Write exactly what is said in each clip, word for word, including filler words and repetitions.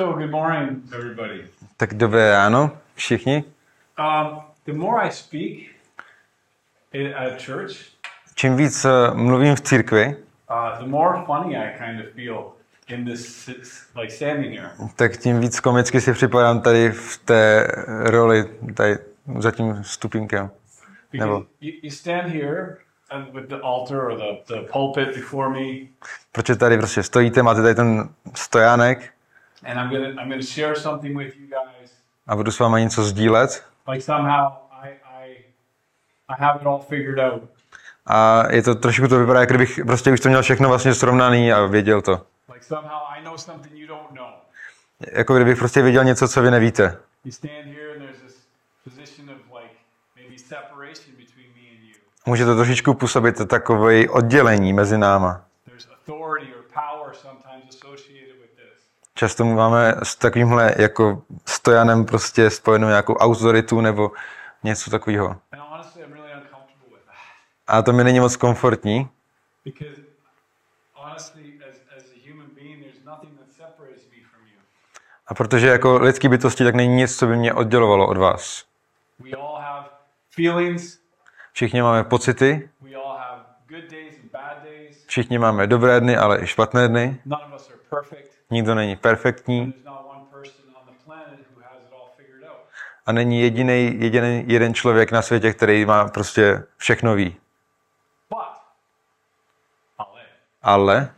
So good morning, everybody. Tak dobré ráno všichni. Um, the more I speak at church, čím víc mluvím v církvi, uh, the more funny I kind of feel in this, like standing here. Tak tím víc komicky si připadám tady v té roli, tady za tím stupínkem. Nebo you, you stand here with the altar or the, the pulpit before me. Protože tady prostě stojíte, máte tady ten stojánek. And I'm going to I'm going to share something with you guys. A budu s vámi něco sdílet. Like somehow I I I have it all figured out. A je to trošku to vypadá, jak kdybych prostě už to měl všechno vlastně srovnaný a věděl to. Like somehow I know something you don't know. Jako kdybych prostě věděl něco, co vy nevíte. You stand here and there's this position of like maybe separation between me and you. Může to trošičku působit takové oddělení mezi náma. There's authority or power sometimes associated with this. Často máme s takovýmhle jako stojanem prostě spojenou nějakou autoritu nebo něco takového. A to mi není moc komfortní. A protože jako lidský bytosti, tak není nic, co by mě oddělovalo od vás. Všichni máme pocity. Všichni máme dobré dny, ale i špatné dny. Nikdo není perfektní. A není jediný, jediný jeden člověk na světě, který má prostě všechno ví. Ale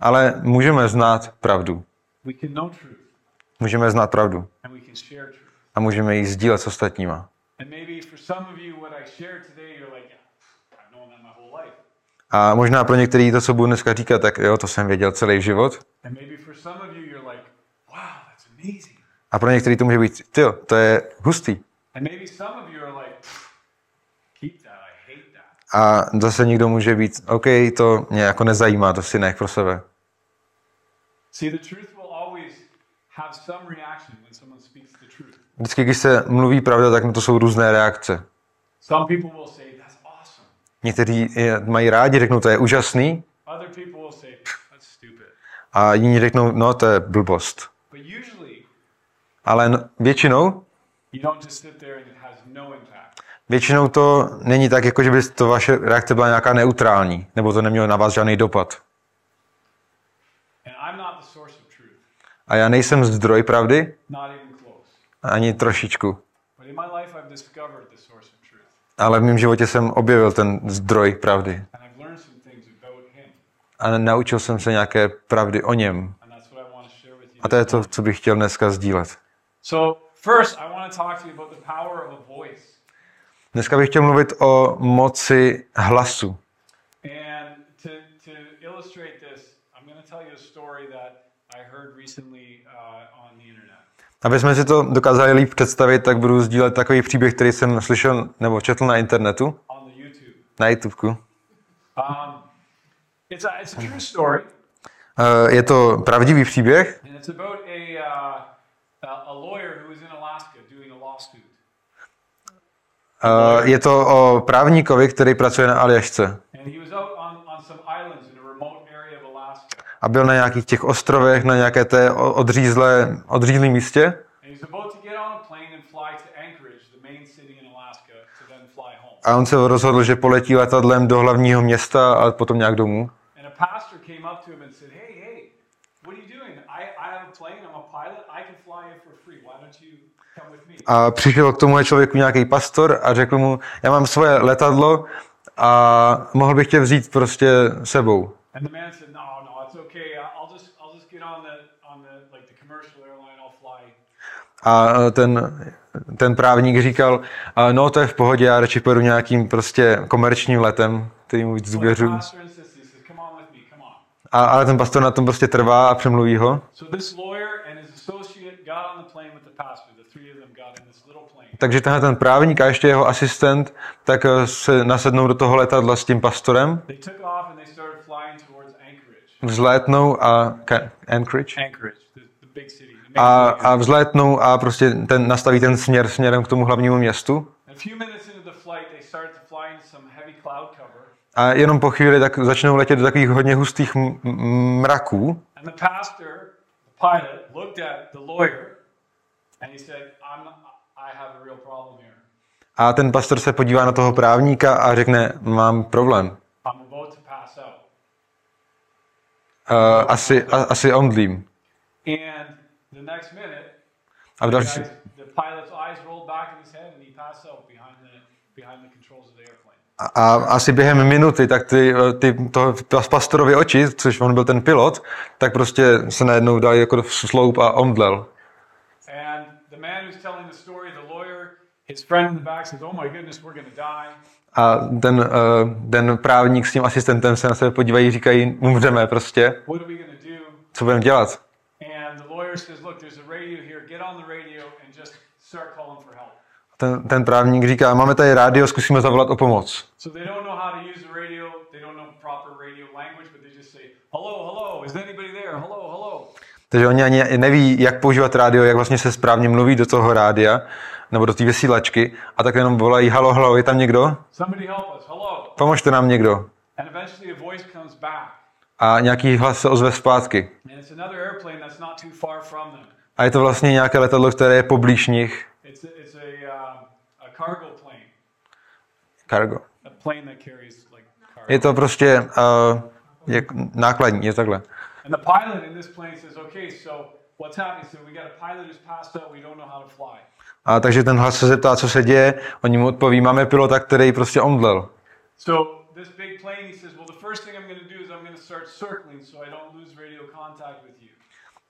ale můžeme znát pravdu. Můžeme znát pravdu. A můžeme ji sdílet s ostatníma. A možná pro některý to, co budu dneska říkat, tak jo, to jsem věděl celý život. A pro některý to může být, tyjo, to je hustý. A zase někdo může být, OK, to mě jako nezajímá, to si nech pro sebe. Vždycky, když se mluví pravda, tak to jsou různé reakce. Někteří mají rádi, řeknou, to je úžasný. A jiní řeknou, no, to je blbost. Ale většinou většinou to není tak, jako že by to vaše reakce byla nějaká neutrální, nebo to nemělo na vás žádný dopad. A já nejsem zdroj pravdy, ani trošičku. Ale v mém životě jsem objevil ten zdroj pravdy. A naučil jsem se nějaké pravdy o něm. A to je to, co bych chtěl dneska sdílet. Dneska bych chtěl mluvit o moci hlasu. Aby jsme si to dokázali líp představit, tak budu sdílet takový příběh, který jsem slyšel nebo četl na internetu. Na YouTubeku. Je to pravdivý příběh. Je to o právníkovi, který pracuje na Aljašce. A byl na nějakých těch ostrovech, na nějaké té odřízlé, odřízlém místě. A on se rozhodl, že poletí letadlem do hlavního města a potom nějak domů. A přišel k tomu člověku nějaký pastor a řekl mu, já mám svoje letadlo a mohl bych tě vzít prostě sebou. A ten, ten právník říkal, no to je v pohodě, já radši pojedu nějakým prostě komerčním letem, který mu víc důvěřuji. A, ale ten pastor na tom prostě trvá a přemluví ho. Takže tenhle ten právník a ještě jeho asistent, tak se nasednou do toho letadla s tím pastorem. Vzlétnou a ka- Anchorage. A, a vzlétnou a prostě ten nastaví ten směr směrem k tomu hlavnímu městu. A jenom po chvíli tak začnou letět do takových hodně hustých m- m- mraků. And the pastor, the pilot, looked at the lawyer and he said, I'm, I have a real problem here. A ten pastor se podívá na toho právníka a řekne, mám problém. I'm about to pass out. Uh, asi, a, asi omdlím. And the next minute, a v další... the pilot's eyes rolled back in his head and he passed out behind the, behind the controls of the airplane. A asi během minuty, tak ty, ty to, to pastorovy oči, což on byl ten pilot, tak prostě se najednou dal jako v sloup a omdlel. A ten, uh, ten právník s tím asistentem se na sebe podívají, říkají, umřeme prostě. Co budeme dělat? Ten, ten právník říká, máme tady rádio, zkusíme zavolat o pomoc. Takže oni ani neví, jak používat rádio, jak vlastně se správně mluví do toho rádia, nebo do té vysílačky, a tak jenom volají, halo, halo, je tam někdo? Pomožte nám někdo. A nějaký hlas se ozve zpátky. A je to vlastně nějaké letadlo, které je poblíž nich. It's a, it's a, uh, a cargo plane. Cargo. A plane that carries like cargo. Je to prostě uh, jak nákladní, je takhle. And the pilot in this plane says, okay, so what's happening? So we got a pilot who's passed out. We don't know how to fly. A takže ten hlas se zeptá, co se děje. Oni mu odpoví, máme pilota, který prostě omdlel. So this big plane, he says, well, the first thing I'm going to do is I'm going to start circling so I don't lose radio contact with you.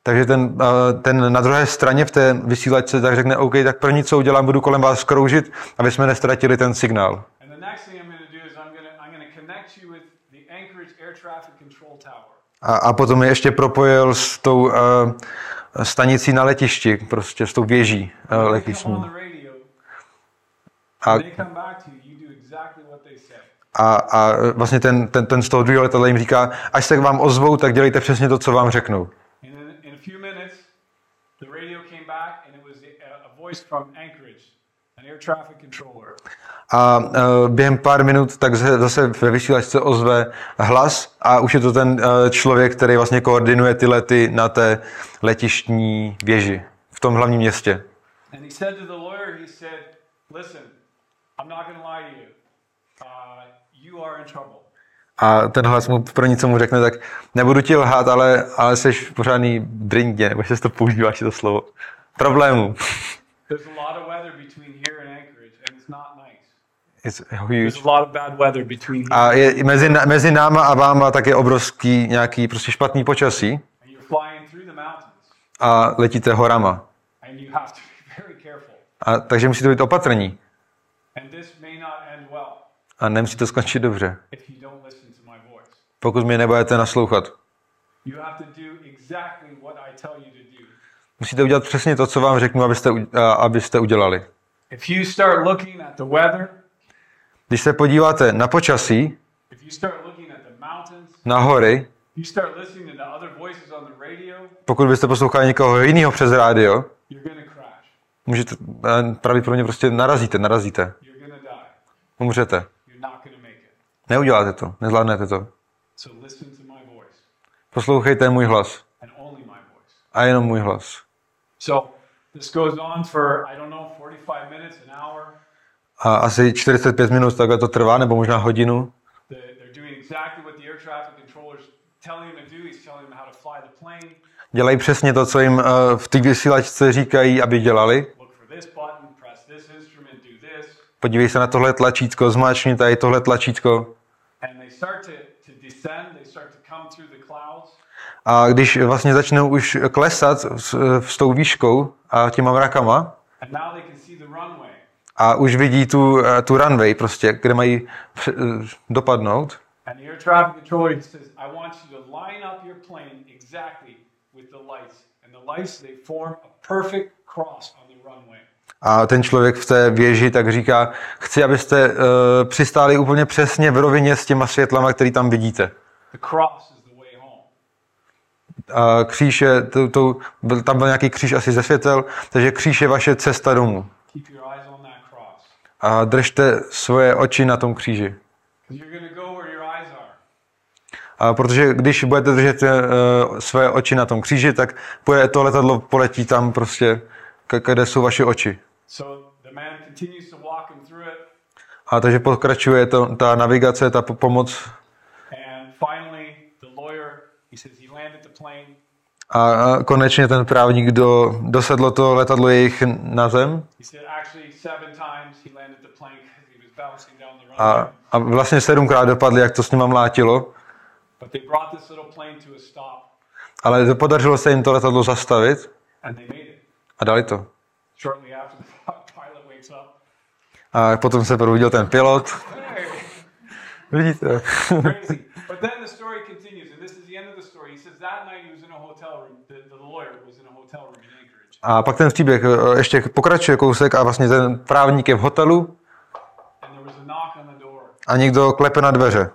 Takže ten, ten na druhé straně v té vysílačce tak řekne, OK, tak první, co udělám, budu kolem vás kroužit, aby jsme nestratili ten signál. A, a potom je ještě propojil s tou uh, stanicí na letišti, prostě s tou věží uh, letištní. A, a, a vlastně ten, ten, ten z toho druhého letadla jim říká, až se k vám ozvou, tak dělejte přesně to, co vám řeknou. The radio came back and it was a voice from Anchorage, an air traffic controller. A uh, během pár minut tak zase ve vysílačce ozve hlas a už je to ten uh, člověk, který vlastně koordinuje ty lety na té letištní věži v tom hlavním městě. And he said to the lawyer, he said, listen, I'm not going to lie to you. Uh, you are in trouble. A ten hlas mu pro něco mu řekne, tak nebudu ti lhát, ale, ale jsi pořádný drindě, nebo se to používáš to slovo. Problému. There's a lot of weather between here and Anchorage and it's not nice. It's huge. There's a lot of bad weather between here. A je, mezi, mezi náma a váma tak je obrovský nějaký prostě špatný počasí. And you're flying through the mountains. A letíte horama. And you have to be very careful. A takže musíte být opatrní. And this may not end well. A nemusí to skončit dobře. Pokud mě nebudete naslouchat. Musíte udělat přesně to, co vám řeknu, abyste, abyste udělali. Když se podíváte na počasí, na hory, pokud byste poslouchali někoho jiného přes rádio, můžete, pravděpodobně prostě narazíte, narazíte. Umřete. Neuděláte to, nezvládnete to. So listen to my voice. Poslouchejte můj hlas. And only my voice. A jenom můj hlas. So this goes on for I don't know forty-five minutes, an hour. A asi čtyřicet pět minut takhle to trvá, nebo možná hodinu. They're doing exactly what the air traffic controllers telling them to do. He's telling them how to fly the plane. Dělají přesně to, co jim uh, v té vysílačce říkají, aby dělali. Look for this button, press this instrument, do this. Podívej se na tohle tlačítko, zmáčkni tady tohle tlačítko. And they start to a když vlastně začnou už klesat s, s tou výškou a těma mrakama a už vidí tu, tu runway prostě, kde mají dopadnout. A ten člověk v té věži tak říká, chci, abyste uh, přistáli úplně přesně v rovině s těma světlama, který tam vidíte. A kříž je, to, to, tam byl nějaký kříž asi ze světel, takže kříž je vaše cesta domů. A držte svoje oči na tom kříži. protože když budete držet své oči na tom kříži, tak to letadlo poletí tam prostě, kde jsou vaše oči. A takže pokračuje to, ta navigace, ta pomoc. A konečně ten právník do, dosedlo to letadlo jejich na zem. A, a vlastně sedmkrát dopadli, jak to s nima mlátilo. Ale podařilo se jim to letadlo zastavit. A dali to. A potom se probudil ten pilot. Vidíte? A pak ten příběh ještě pokračuje kousek a vlastně ten právník je v hotelu a někdo klepe na dveře.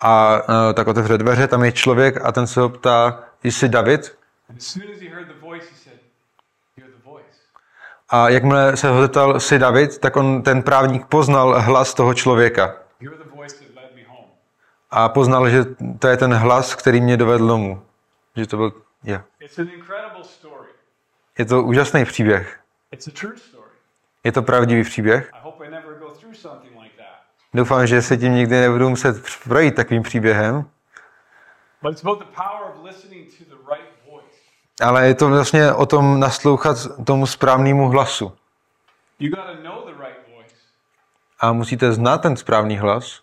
A uh, tak otevře dveře, tam je člověk a ten se ho ptá, jsi David? A jakmile se ho zeptal, jsi David, tak on, ten právník poznal hlas toho člověka. A poznal, že to je ten hlas, který mě dovedl domů. Že to byl já. Je to úžasný příběh. Je to pravdivý příběh. Doufám, že se tím nikdy nebudu muset projít takovým příběhem. Ale je to vlastně o tom naslouchat tomu správnému hlasu. A musíte znát ten správný hlas.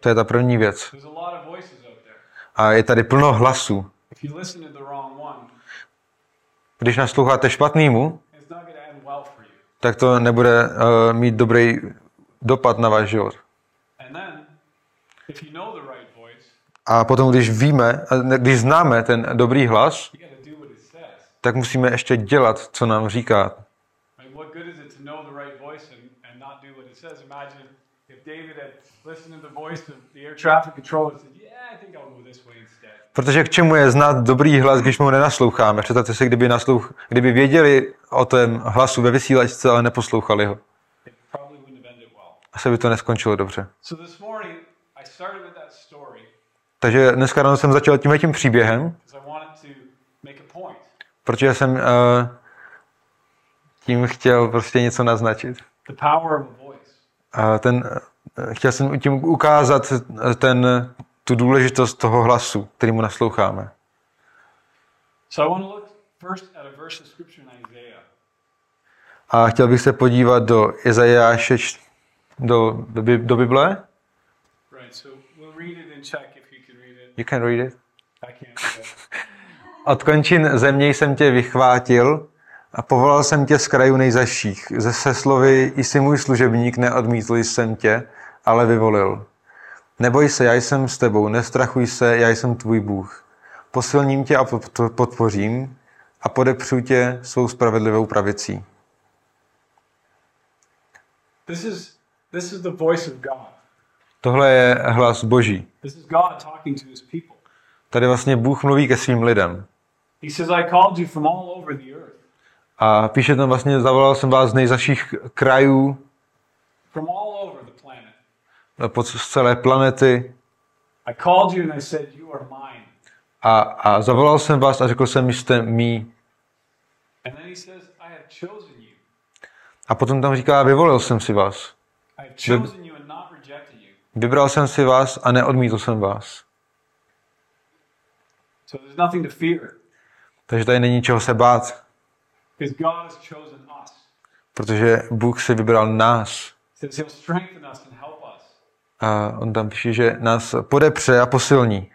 To je ta první věc. A je tady plno hlasů. Když nasloucháte špatnému, tak to nebude uh, mít dobrý dopad na váš život. A potom, když víme, když známe ten dobrý hlas, tak musíme ještě dělat, co nám říká. Protože k čemu je znát dobrý hlas, když mu nenasloucháme? Představte si, kdyby, naslouch... kdyby věděli o tom hlasu ve vysílačce, ale neposlouchali ho. Asi by to neskončilo dobře. Takže dneska ráno jsem začal tímhle tím příběhem, protože jsem uh, tím chtěl prostě něco naznačit. A ten, chtěl jsem tím ukázat ten, tu důležitost toho hlasu, který mu nasloucháme. A chtěl bych se podívat do Izajáše, do, do Bible. You can read it. Od končin země jsem tě vychvátil a povolal jsem tě z krajů nejzaších. Ze se slovy, jsi můj služebník, neodmítl jsem tě, ale vyvolil. Neboj se, já jsem s tebou, nestrachuj se, já jsem tvůj Bůh. Posilním tě a podpořím a podepřu tě svou spravedlivou pravicí. This is, this is the voice of God. Tohle je hlas Boží. Tady vlastně Bůh mluví ke svým lidem. A píše tam vlastně, zavolal jsem vás z nejzaších krajů, z celé planety. A, a zavolal jsem vás a řekl jsem, jste mí. A potom tam říká, vyvolil jsem si vás. Vybral jsem si vás a neodmítl jsem vás. Takže tady není čeho se bát. Protože Bůh si vybral nás. A on tam píše, že nás podepře a posilní.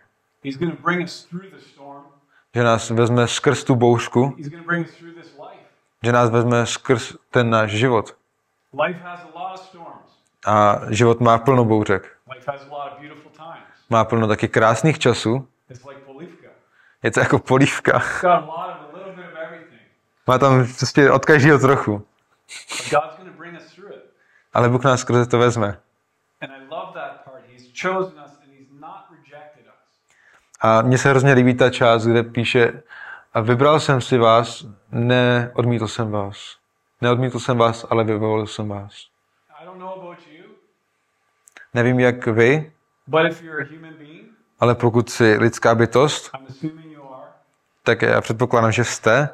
Že nás vezme skrz tu bouřku. Že nás vezme skrz ten náš život. A život má plno bouřek. Má plno taky krásných časů. Je to jako polívka. Má tam prostě od každého trochu. Ale Bůh nás skrze to vezme. A mně se hrozně líbí ta část, kde píše a vybral jsem si vás, neodmítl jsem vás. Neodmítl jsem vás, ale vyvolil jsem vás. Nevím, jak vy, ale pokud jsi lidská bytost, tak já předpokládám, že jste,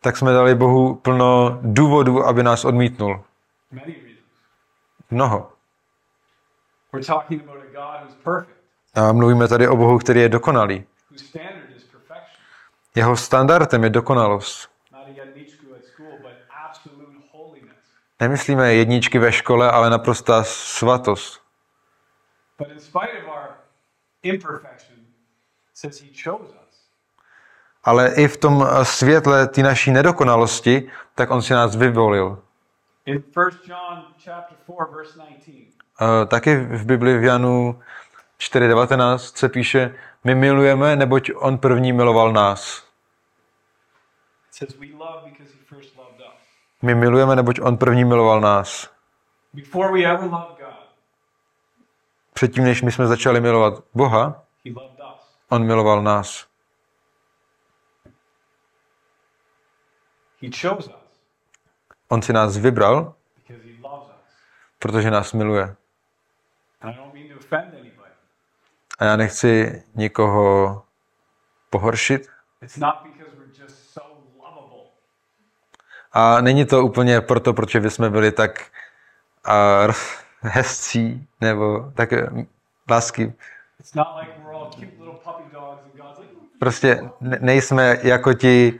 tak jsme dali Bohu plno důvodů, aby nás odmítnul. Mnoho. A mluvíme tady o Bohu, který je dokonalý. Jeho standardem je dokonalost. Nemyslíme jedničky ve škole, ale naprostá svatost. Ale i v tom světle té naší nedokonalosti, tak on si nás vyvolil. Uh, taky v Bibli v Janu čtyři devatenáct se píše, my milujeme, neboť on první miloval nás. My milujeme, neboť on první miloval nás. Předtím, než my jsme začali milovat Boha, on miloval nás. On si nás vybral, protože nás miluje. A já nechci nikoho pohoršit. A není to úplně proto, protože my jsme byli tak uh, hezcí nebo tak lásky. Prostě nejsme jako ti uh,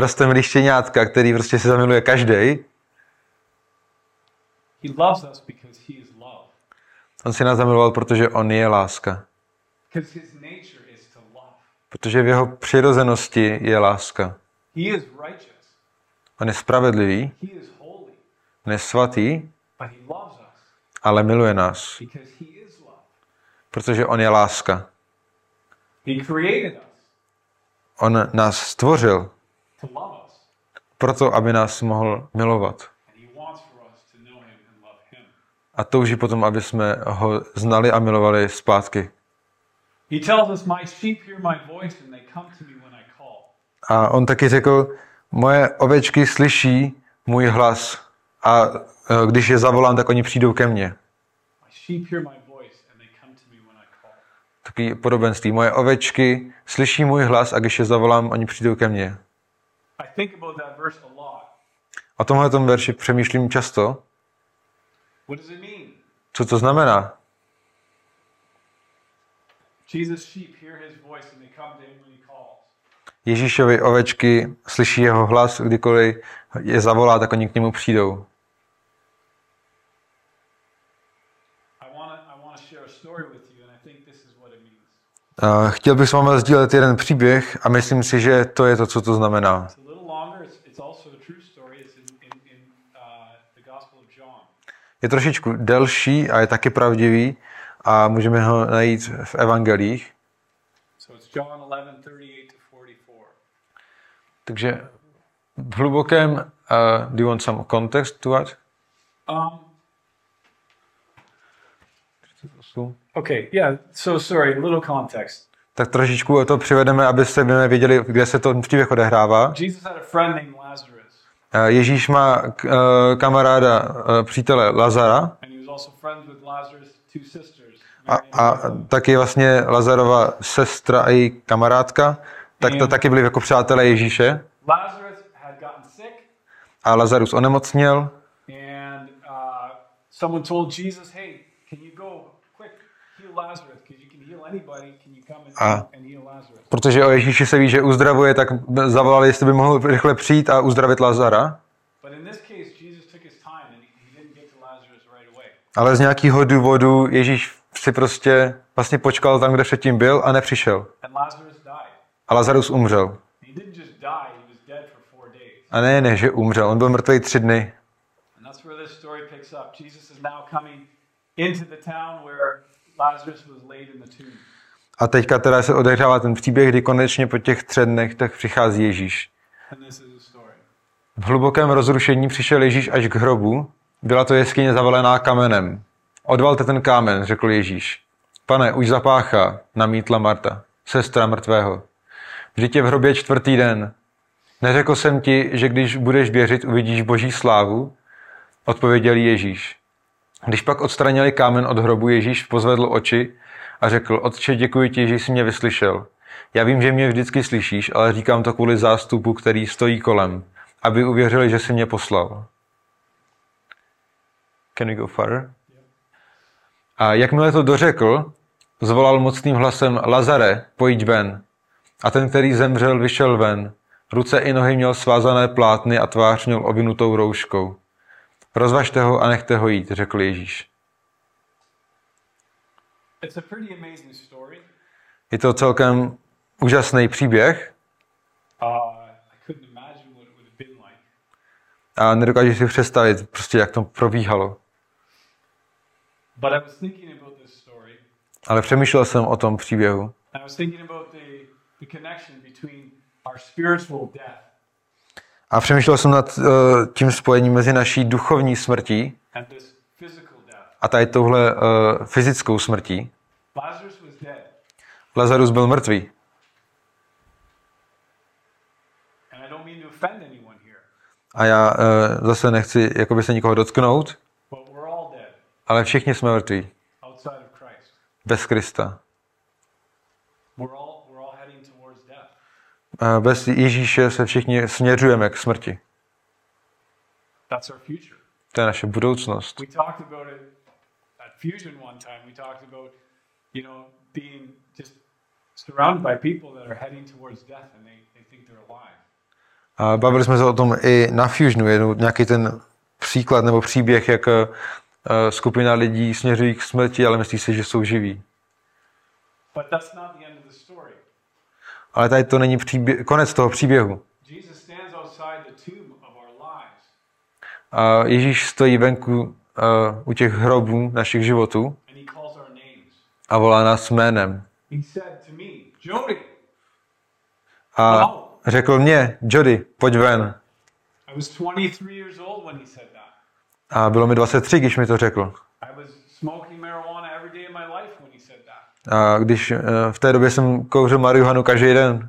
roztomilí štěňátka, který prostě se zamiluje každej. On si nás zamiloval, protože on je láska. Protože v jeho přirozenosti je láska. On je spravedlivý, on je svatý, ale miluje nás. Protože on je láska. On nás stvořil proto, aby nás mohl milovat. A touží potom, aby jsme ho znali a milovali zpátky. A on taky řekl, moje ovečky slyší můj hlas a když je zavolám, tak oni přijdou ke mně. Taky podobenství. Moje ovečky slyší můj hlas a když je zavolám, oni přijdou ke mně. O tomhletom verši přemýšlím často. Co to znamená? Ježíšovy ovečky slyší jeho hlas, kdykoliv je zavolá, tak oni k němu přijdou. A chtěl bych s vámi sdílet jeden příběh a myslím si, že to je to, co to znamená. Je trošičku delší a je taky pravdivý a můžeme ho najít v evangelích. Takže v hlubokém, uh, do you want some context to that? Um, okay, yeah, so sorry, a little context. Tak trošičku to přivedeme, abyste věděli, kde se to příběh odehrává. Jesus had a friend named Lazarus. Ježíš má uh, kamaráda, uh, přítele Lazara. A, a taky vlastně Lazarova sestra a její kamarádka, tak to taky byli jako přátelé Ježíše. A Lazarus onemocněl. A protože o Ježíši se ví, že uzdravuje, tak zavolali, jestli by mohl rychle přijít a uzdravit Lazara. Ale z nějakého důvodu Ježíš si prostě vlastně počkal tam, kde předtím byl a nepřišel. A Lazarus umřel. A ne, ne, že umřel. On byl mrtvý tři dny. A teďka teda se odehrává ten příběh, kdy konečně po těch třech dnech tak přichází Ježíš. V hlubokém rozrušení přišel Ježíš až k hrobu. Byla to jeskyně zavalená kamenem. Odvalte ten kámen, řekl Ježíš. Pane, už zapáchá, namítla Marta, sestra mrtvého. Vždyť je v hrobě čtvrtý den. Neřekl jsem ti, že když budeš věřit, uvidíš Boží slávu? odpověděl Ježíš. Když pak odstranili kámen od hrobu, Ježíš pozvedl oči a řekl: Otče, děkuji ti, že jsi mě vyslyšel. Já vím, že mě vždycky slyšíš, ale říkám to kvůli zástupu, který stojí kolem, aby uvěřili, že jsi mě poslal. Can we go further? A jakmile to dořekl, zvolal mocným hlasem: Lazare, pojď ven. A ten, který zemřel, vyšel ven. Ruce i nohy měl svázané plátny a tvář měl ovinutou rouškou. Rozvažte ho a nechte ho jít, řekl Ježíš. Je to celkem úžasný příběh. A nedokážu si představit, prostě jak to probíhalo. Ale přemýšlel jsem o tom příběhu. A přemýšlel jsem nad uh, tím spojením mezi naší duchovní smrtí a tady touhle uh, fyzickou smrtí. Lazarus byl mrtvý. A já uh, zase nechci jakoby se nikoho dotknout, ale všichni jsme mrtví. Bez Krista. Bez Ježíše se všichni směřujeme k smrti. To je naše budoucnost. A bavili jsme se o tom i na Fusionu, jednou nějaký ten příklad nebo příběh, jak skupina lidí směřují k smrti, ale myslí si, že jsou živí. Ale tady to není příběh, konec toho příběhu. A Ježíš stojí venku uh, u těch hrobů našich životů a volá nás jménem. A řekl mě: Jody, pojď ven. A bylo mi dvacet tři, když mi to řekl. A když v té době jsem kouřil marihuanu každý den.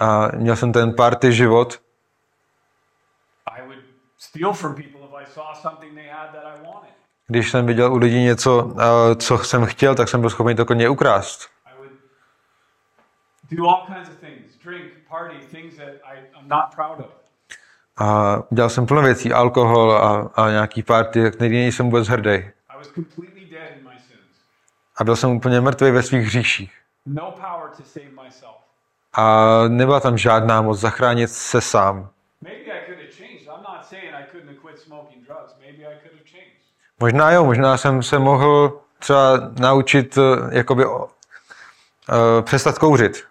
A měl jsem ten party život. Když jsem viděl u lidí něco, co jsem chtěl, tak jsem byl schopný to koně ukrást. A dělal jsem plno věcí, alkohol a, a nějaký party, tak někdy nejsem vůbec hrdý. A byl jsem úplně mrtvý ve svých hříších. A nebyla tam žádná moc zachránit se sám. Možná jo, možná jsem se mohl třeba naučit jakoby uh, přestat kouřit.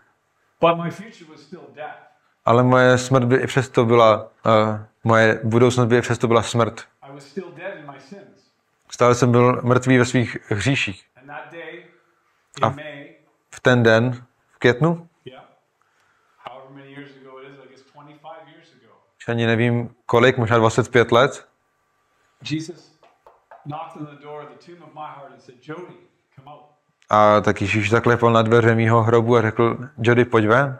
Ale moje smrt by i přesto byla, uh, moje budoucnost by i přesto byla smrt. Stále jsem byl mrtvý ve svých hříších. A v ten den, v květnu, už ani nevím kolik, možná dvacet pět let, a tak Ježíš zaklepal na dveře mýho hrobu a řekl: Jody, pojď ven.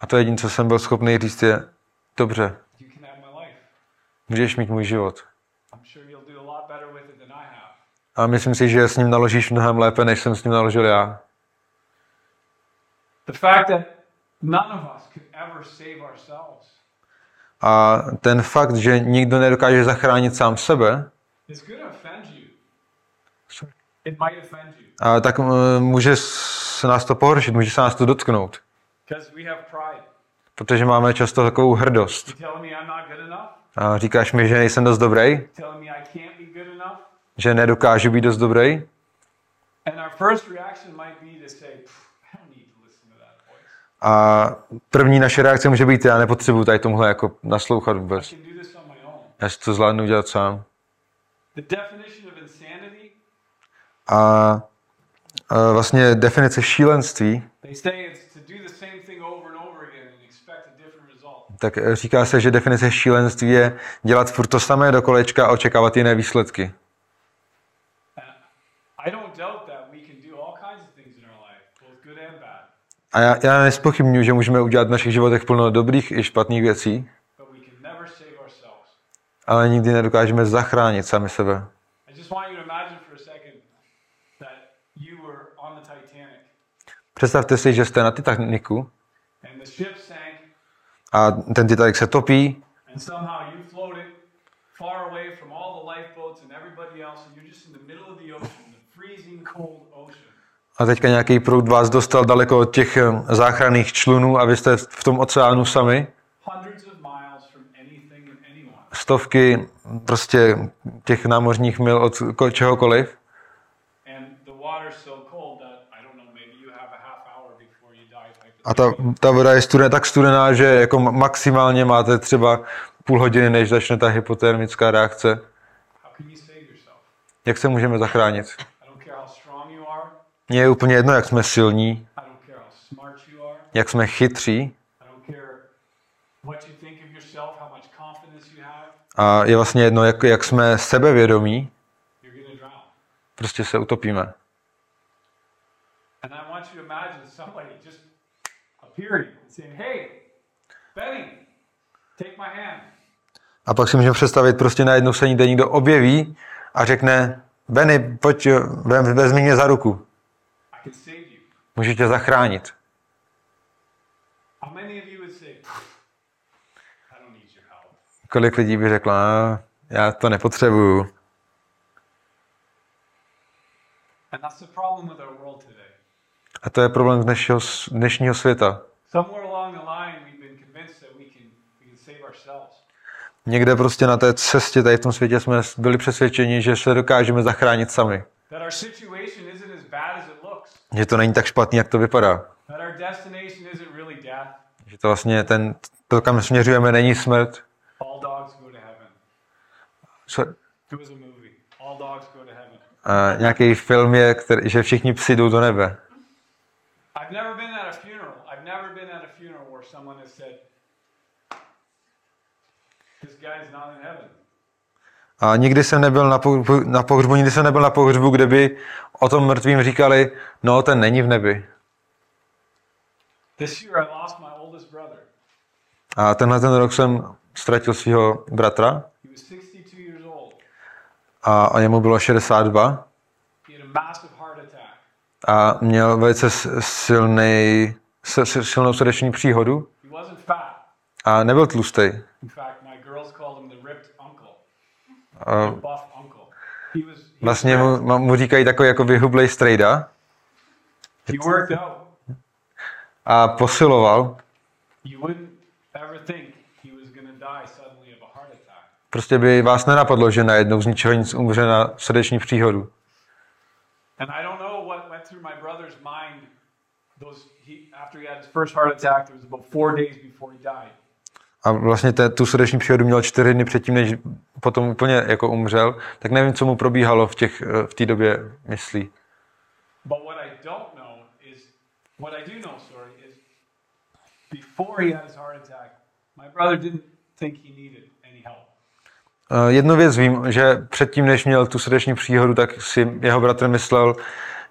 A to jediné, co jsem byl schopný říct, je: dobře, můžeš mít můj život. A myslím si, že s ním naložíš mnohem lépe, než jsem s ním naložil já. A ten fakt, že nikdo nedokáže zachránit sám sebe, a tak může se nás to pohoršit, může se nás to dotknout. Protože máme často takovou hrdost. A říkáš mi, že nejsem dost dobrý, že nedokážu být dost dobrý. A první naše reakce může být: já nepotřebuji tady tomhle jako naslouchat vůbec. Já si to zvládnu dělat sám. A vlastně definice šílenství, tak říká se, že definice šílenství je dělat furt to samé do kolečka a očekávat jiné výsledky. A já, já nezpochybnuju, že můžeme udělat v našich životech plno dobrých i špatných věcí, ale nikdy nedokážeme zachránit sami sebe. Představte si, že jste na Titanicu a ten Titanic se topí a teďka nějaký proud vás dostal daleko od těch záchranných člunů a vy jste v tom oceánu sami. Stovky prostě těch námořních mil od čehokoliv. A ta, ta voda je studená, tak studená, že jako maximálně máte třeba půl hodiny, než začne ta hypotermická reakce. Jak se můžeme zachránit? Mně je úplně jedno, jak jsme silní, jak jsme chytří. A je vlastně jedno, jak, jak jsme sebevědomí, prostě se utopíme. A pak si můžeme představit, prostě najednou se někde někdo objeví a řekne, Benny, pojď, vezmi mě za ruku. Můžu tě zachránit. Kolik lidí by řeklo, no, já to nepotřebuju. A to je problém dnešního, dnešního světa. Někde prostě na té cestě, tady v tom světě jsme byli přesvědčeni, že se dokážeme zachránit sami. Že to není tak špatný, jak to vypadá. Že to vlastně ten, to, kam směřujeme, není smrt. All dogs go to heaven. So, It was a movie. All dogs go to heaven. A nějaký film je, který, že všichni psi jdou do nebe. I've never been at a funeral. I've never been at a funeral where someone has said this guy's not in heaven. A nikdy jsem nebyl na pohřbu, na pohřbu, nikdy jsem nebyl na pohřbu, kde by o tom mrtvým říkali, no ten není v nebi. This year I lost my oldest brother. A tenhle ten rok jsem ztratil svého bratra a, a jemu bylo šedesát dva a měl velice silný, silnou srdeční příhodu a nebyl tlustej. A vlastně mu, mu říkají takový jako vyhublej strejda a posiloval. Prostě by vás nenapadlo, že najednou z ničeho nic umře na srdeční příhodu. A vlastně te, tu srdeční příhodu měl čtyři dny předtím, než potom úplně jako umřel, tak nevím, co mu probíhalo v těch v té době myslí. Jednu věc vím, že předtím, než měl tu srdeční příhodu, tak si jeho bratr myslel,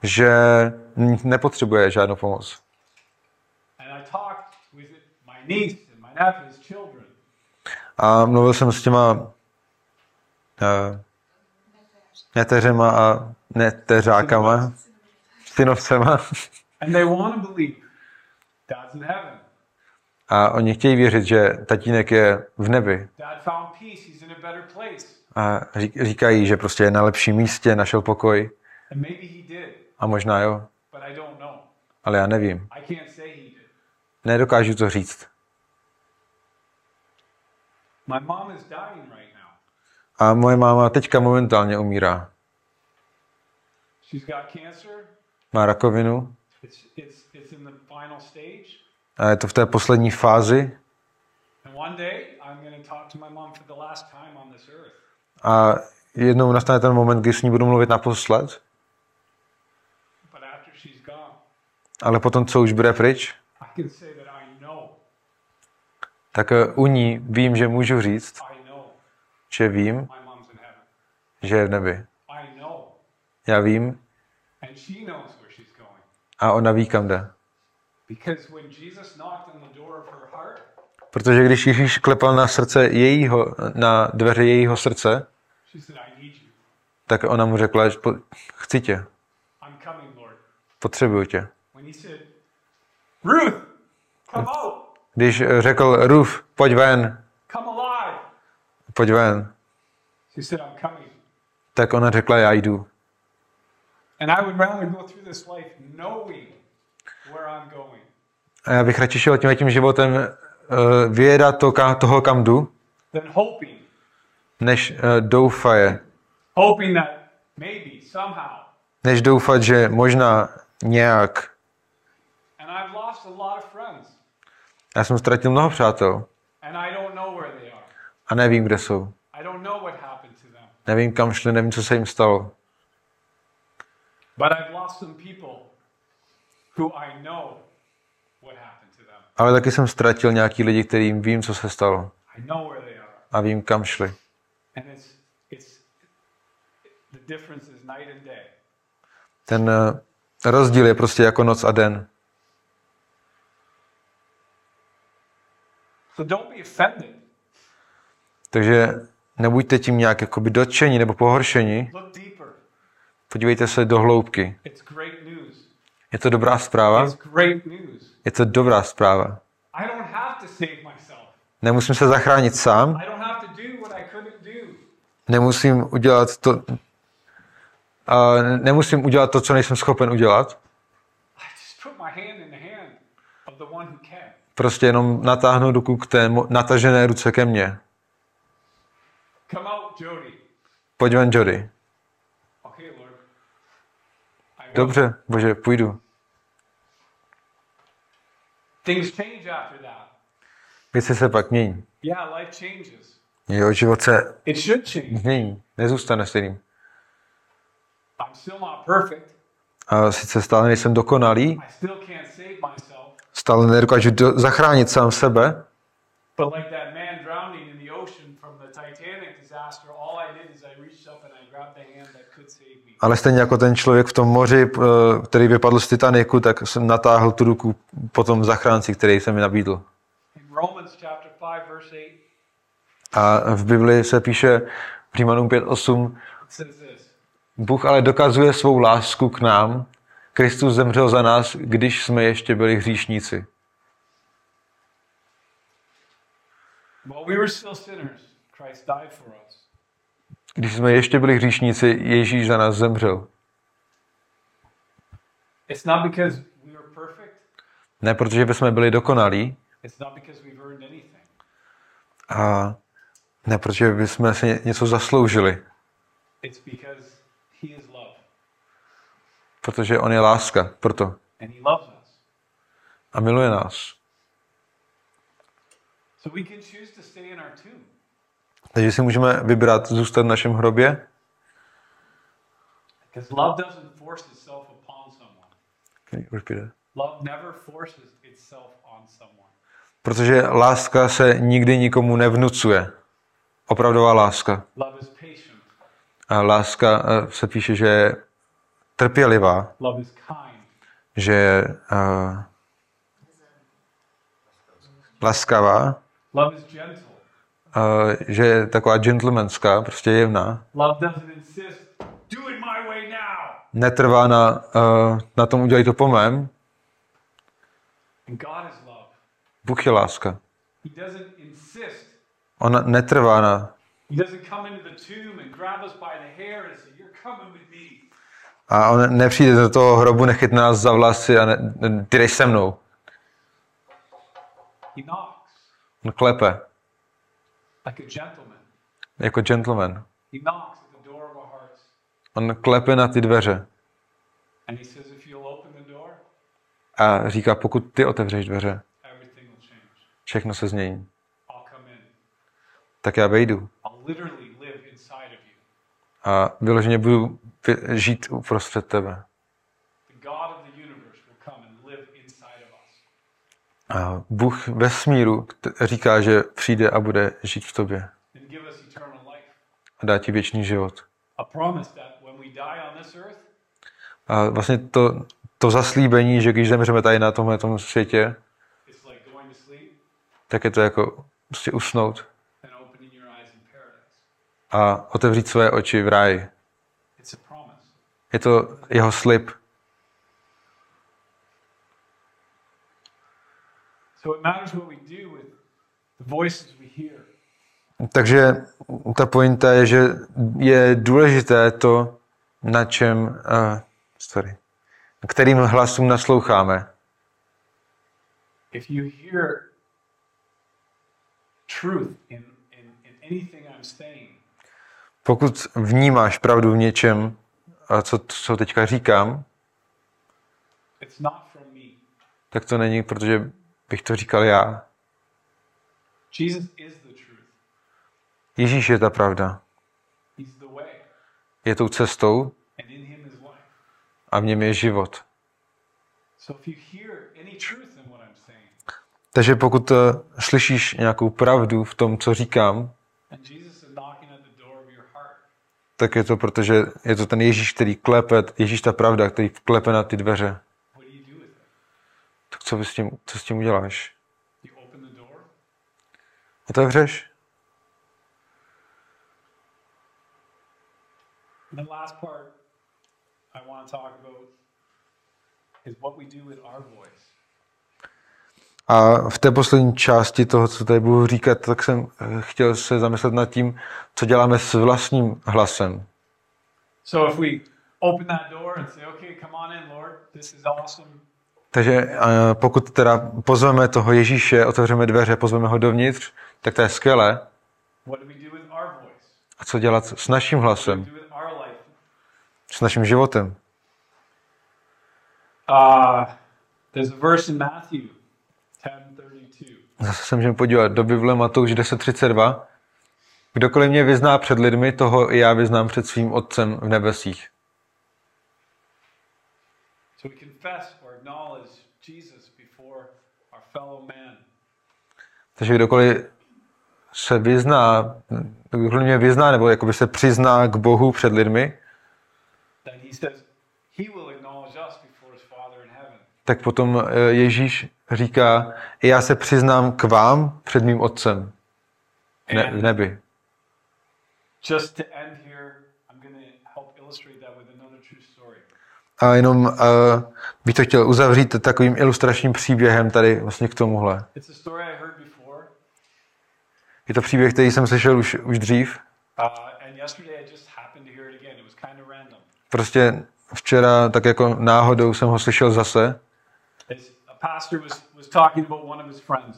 že nepotřebuje žádnou pomoc. A mluvil jsem s těma uh, neteřema a neteřákama, synovcema. A oni chtějí věřit, že tatínek je v nebi. A říkají, že prostě je na lepším místě, našel pokoj. A možná jo. Ale já nevím. Nedokážu to říct. A moje máma teďka momentálně umírá. Má rakovinu. A je to v té poslední fázi. A jednou nastane ten moment, kdy s ní budu mluvit naposled. Ale potom, co už bude pryč, tak u ní vím, že můžu říct, že vím, že je v nebi. Já vím. A ona ví, kam jde. Protože když Ježíš klepal na srdce jejího, na dveře jejího srdce, tak ona mu řekla, chci tě. Potřebuju tě. Když řekl Ruth, pojď ven. Pojď ven. Tak ona řekla, já jdu. A já bych radši šel tím, tím životem uh, vědět to, ka, toho, kam jdu, než uh, doufaje. Než doufat, že možná nějak. Já jsem ztratil mnoho přátel. A nevím, kde jsou. Nevím, kam šli, nevím, co se jim stalo. Ale taky jsem ztratil nějaký lidi, kterým vím, co se stalo. A vím, kam šli. Ten rozdíl je prostě jako noc a den. Takže nebuďte tím nějak jakoby dotčeni nebo pohoršeni. Podívejte se do hloubky. Je to dobrá zpráva? Je to dobrá zpráva. Nemusím se zachránit sám. Nemusím udělat to, a nemusím udělat to, co nejsem schopen udělat. Prostě jenom natáhnu ruku k té natažené ruce ke mně. Pojď ven, Jody. Dobře, Bože, půjdu. Věci se pak mění. Jo, život se mění. Nezůstane stejným. A sice stále nejsem dokonalý, stále nedokážu do- zachránit sám sebe, ale stejně jako ten člověk v tom moři, který vypadl z Titaniku, tak jsem natáhl tu ruku po tom zachránci, který se mi nabídl. A v Biblii se píše v Římanům pět osm, Bůh ale dokazuje svou lásku k nám. Kristus zemřel za nás, když jsme ještě byli hříšníci. Když jsme ještě byli hříšníci, Ježíš za nás zemřel. Ne, protože bychom byli dokonalí. A ne, protože bychom si něco zasloužili. Protože on je láska, proto. A miluje nás. Takže si můžeme vybrat zůstat v našem hrobě. Protože láska se nikdy nikomu nevnucuje. Opravdová láska. A láska se píše, že je trpělivá, že je uh, laskavá, uh, že je taková gentlemanská, prostě jemná. Netrvá na, uh, na tom udělej to po mém. Bůh je láska. Ona netrvá na a on nepřijde do toho hrobu, nechytne nás za vlasy a ne, ty jdeš se mnou. On klepe. Jako gentleman. On klepe na ty dveře. A říká, pokud ty otevřeš dveře, všechno se změní. Tak já vejdu. A vyloženě budu žít uprostřed tebe. A Bůh vesmíru říká, že přijde a bude žít v tobě. A dá ti věčný život. A vlastně to, to zaslíbení, že když zemřeme tady na tomhle tom světě, tak je to jako prostě usnout a otevřít své oči v ráji. Je to jeho slib. Takže ta pointa je, že je důležité to, na čem, uh, sorry, kterým hlasům nasloucháme. If you hear truth in in in anything I'm saying. Pokud vnímáš pravdu v něčem, a co co teďka říkám, it's not from me. Tak to není, protože bych to říkal já. Jesus is the truth. Ježíš je ta pravda. He's the way. Je tou cestou. And in him is life. A v něm je život. So if you hear any truth in what I'm saying. Takže pokud slyšíš nějakou pravdu v tom, co říkám, tak je to, protože je to ten Ježíš, který klepe, Ježíš ta pravda, který klepe na ty dveře. Tak co s tím, co s tím uděláš? Otevřeš? A v té poslední části toho, co tady budu říkat, tak jsem chtěl se zamyslet nad tím, co děláme s vlastním hlasem. So if we open that door and say, okay, come on in, Lord, this is awesome. Takže pokud teda pozveme toho Ježíše, otevřeme dveře, pozveme ho dovnitř, tak to je skvělé. A co dělat s naším hlasem? S naším životem? Uh, there's a verse in Matthew. Zase se můžeme podívat do Bible, Matouš deset třicet dva. Kdokoliv mě vyzná před lidmi, toho i já vyznám před svým Otcem v nebesích. Takže kdokoliv se vyzná, kdokoliv mě vyzná, nebo jakoby se přizná k Bohu před lidmi, tak potom Ježíš říká, já se přiznám k vám před mým Otcem ne, v nebi. A jenom uh, bych to chtěl uzavřít takovým ilustračním příběhem tady vlastně k tomuhle. Je to příběh, který jsem slyšel už, už dřív. Prostě včera tak jako náhodou jsem ho slyšel zase. Pastor was was talking about one of his friends.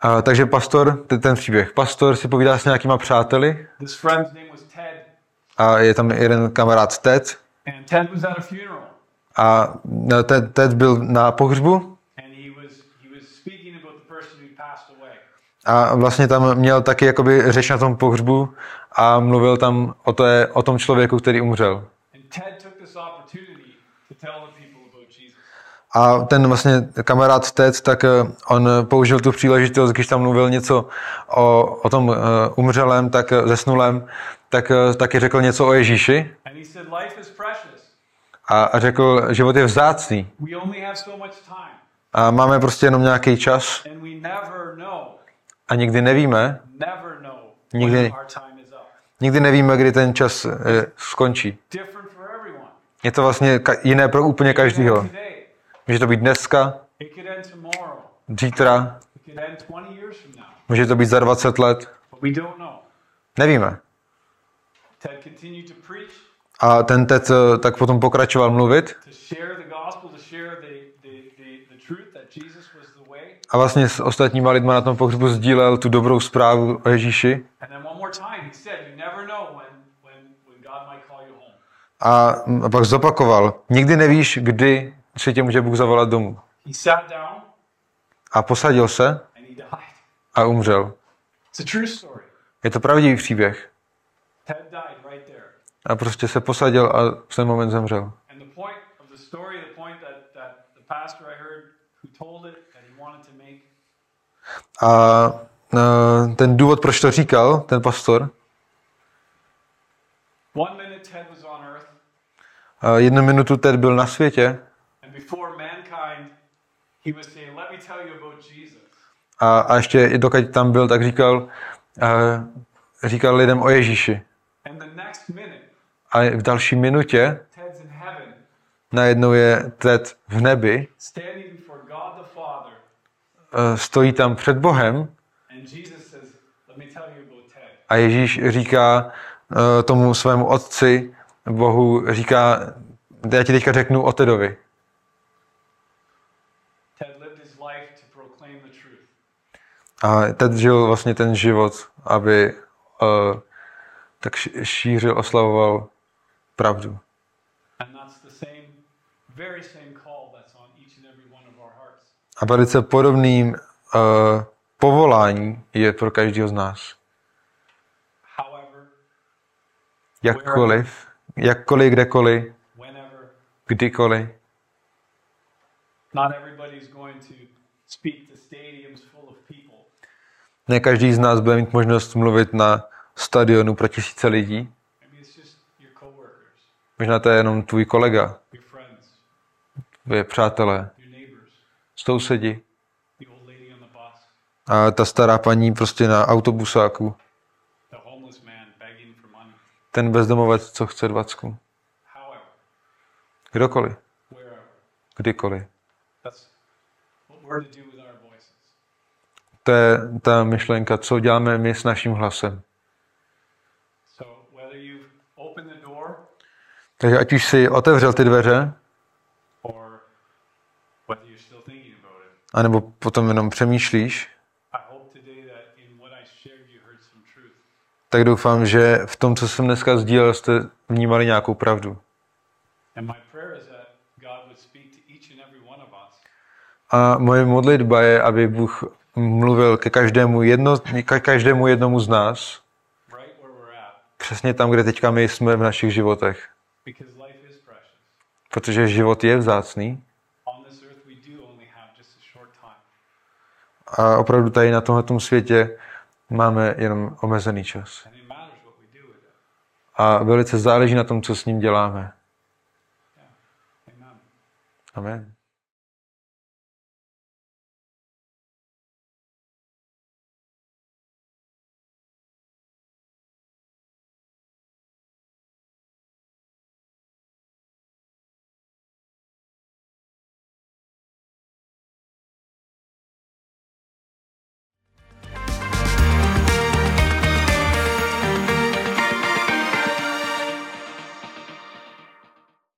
A takže pastor, ten příběh. Pastor si povídá s nějakýma přáteli. This friend's name was Ted. A je tam jeden kamarád Ted. And Ted was at a funeral. A Ted, Ted byl na pohřbu. And he was he was speaking about the person who passed away. A vlastně tam měl taky jakoby řeč na tom pohřbu a mluvil tam o té o tom člověku, který umřel. And Ted took this opportunity to tell the people. A ten vlastně kamarád Ted, tak on použil tu příležitost, když tam mluvil něco o, o tom umřelém, tak zesnulém, tak taky řekl něco o Ježíši. A, a řekl, život je vzácný. A máme prostě jenom nějaký čas. A nikdy nevíme, nikdy, nikdy nevíme, kdy ten čas skončí. Je to vlastně jiné pro úplně každýho. Může to být dneska, zítra, může to být za dvacet let. Nevíme. A ten Ted tak potom pokračoval mluvit. A vlastně s ostatníma lidma na tom pohřbu sdílel tu dobrou zprávu o Ježíši. A pak zopakoval, nikdy nevíš, kdy si tě může Bůh zavolat domů. A posadil se a umřel. Je to pravdivý příběh. A prostě se posadil a v ten moment zemřel. A ten důvod, proč to říkal, ten pastor, jednu minutu Ted byl na světě. before mankind, he was saying, let me tell you about Jesus. A, a ještě i dokud tam byl, tak říkal, uh, říkal lidem o Ježíši. And the next minute, a v další minutě Ted's in heaven, najednou je Ted v nebi, standing before God the Father, uh, stojí tam před Bohem, and Jesus says, let me tell you about Ted. A Ježíš říká uh, tomu svému otci, Bohu, říká, já ti teďka řeknu o Tedovi. A Ted žil vlastně ten život, aby uh, tak šířil, oslavoval pravdu. A velice podobným uh, povolání je pro každého z nás. Jakkoliv, jakkoliv, kdekoliv, kdykoliv. Ne každý z nás bude mít možnost mluvit na stadionu pro tisíce lidí. Možná to je jenom tvůj kolega, tvoje přátelé, sousedi. A ta stará paní prostě na autobusáku. Ten bezdomovec, co chce dvacku. Kdokoliv. Kdykoliv. To je ta myšlenka, co děláme my s naším hlasem. Takže ať už si otevřel ty dveře, anebo potom jenom přemýšlíš, tak doufám, že v tom, co jsem dneska sdílel, jste vnímali nějakou pravdu. A moje modlitba je, aby Bůh mluvil ke každému, jedno, ke každému jednomu z nás, přesně tam, kde teďka my jsme v našich životech. Protože život je vzácný. A opravdu tady na tomhletom světě máme jenom omezený čas. A velice záleží na tom, co s ním děláme. Amen.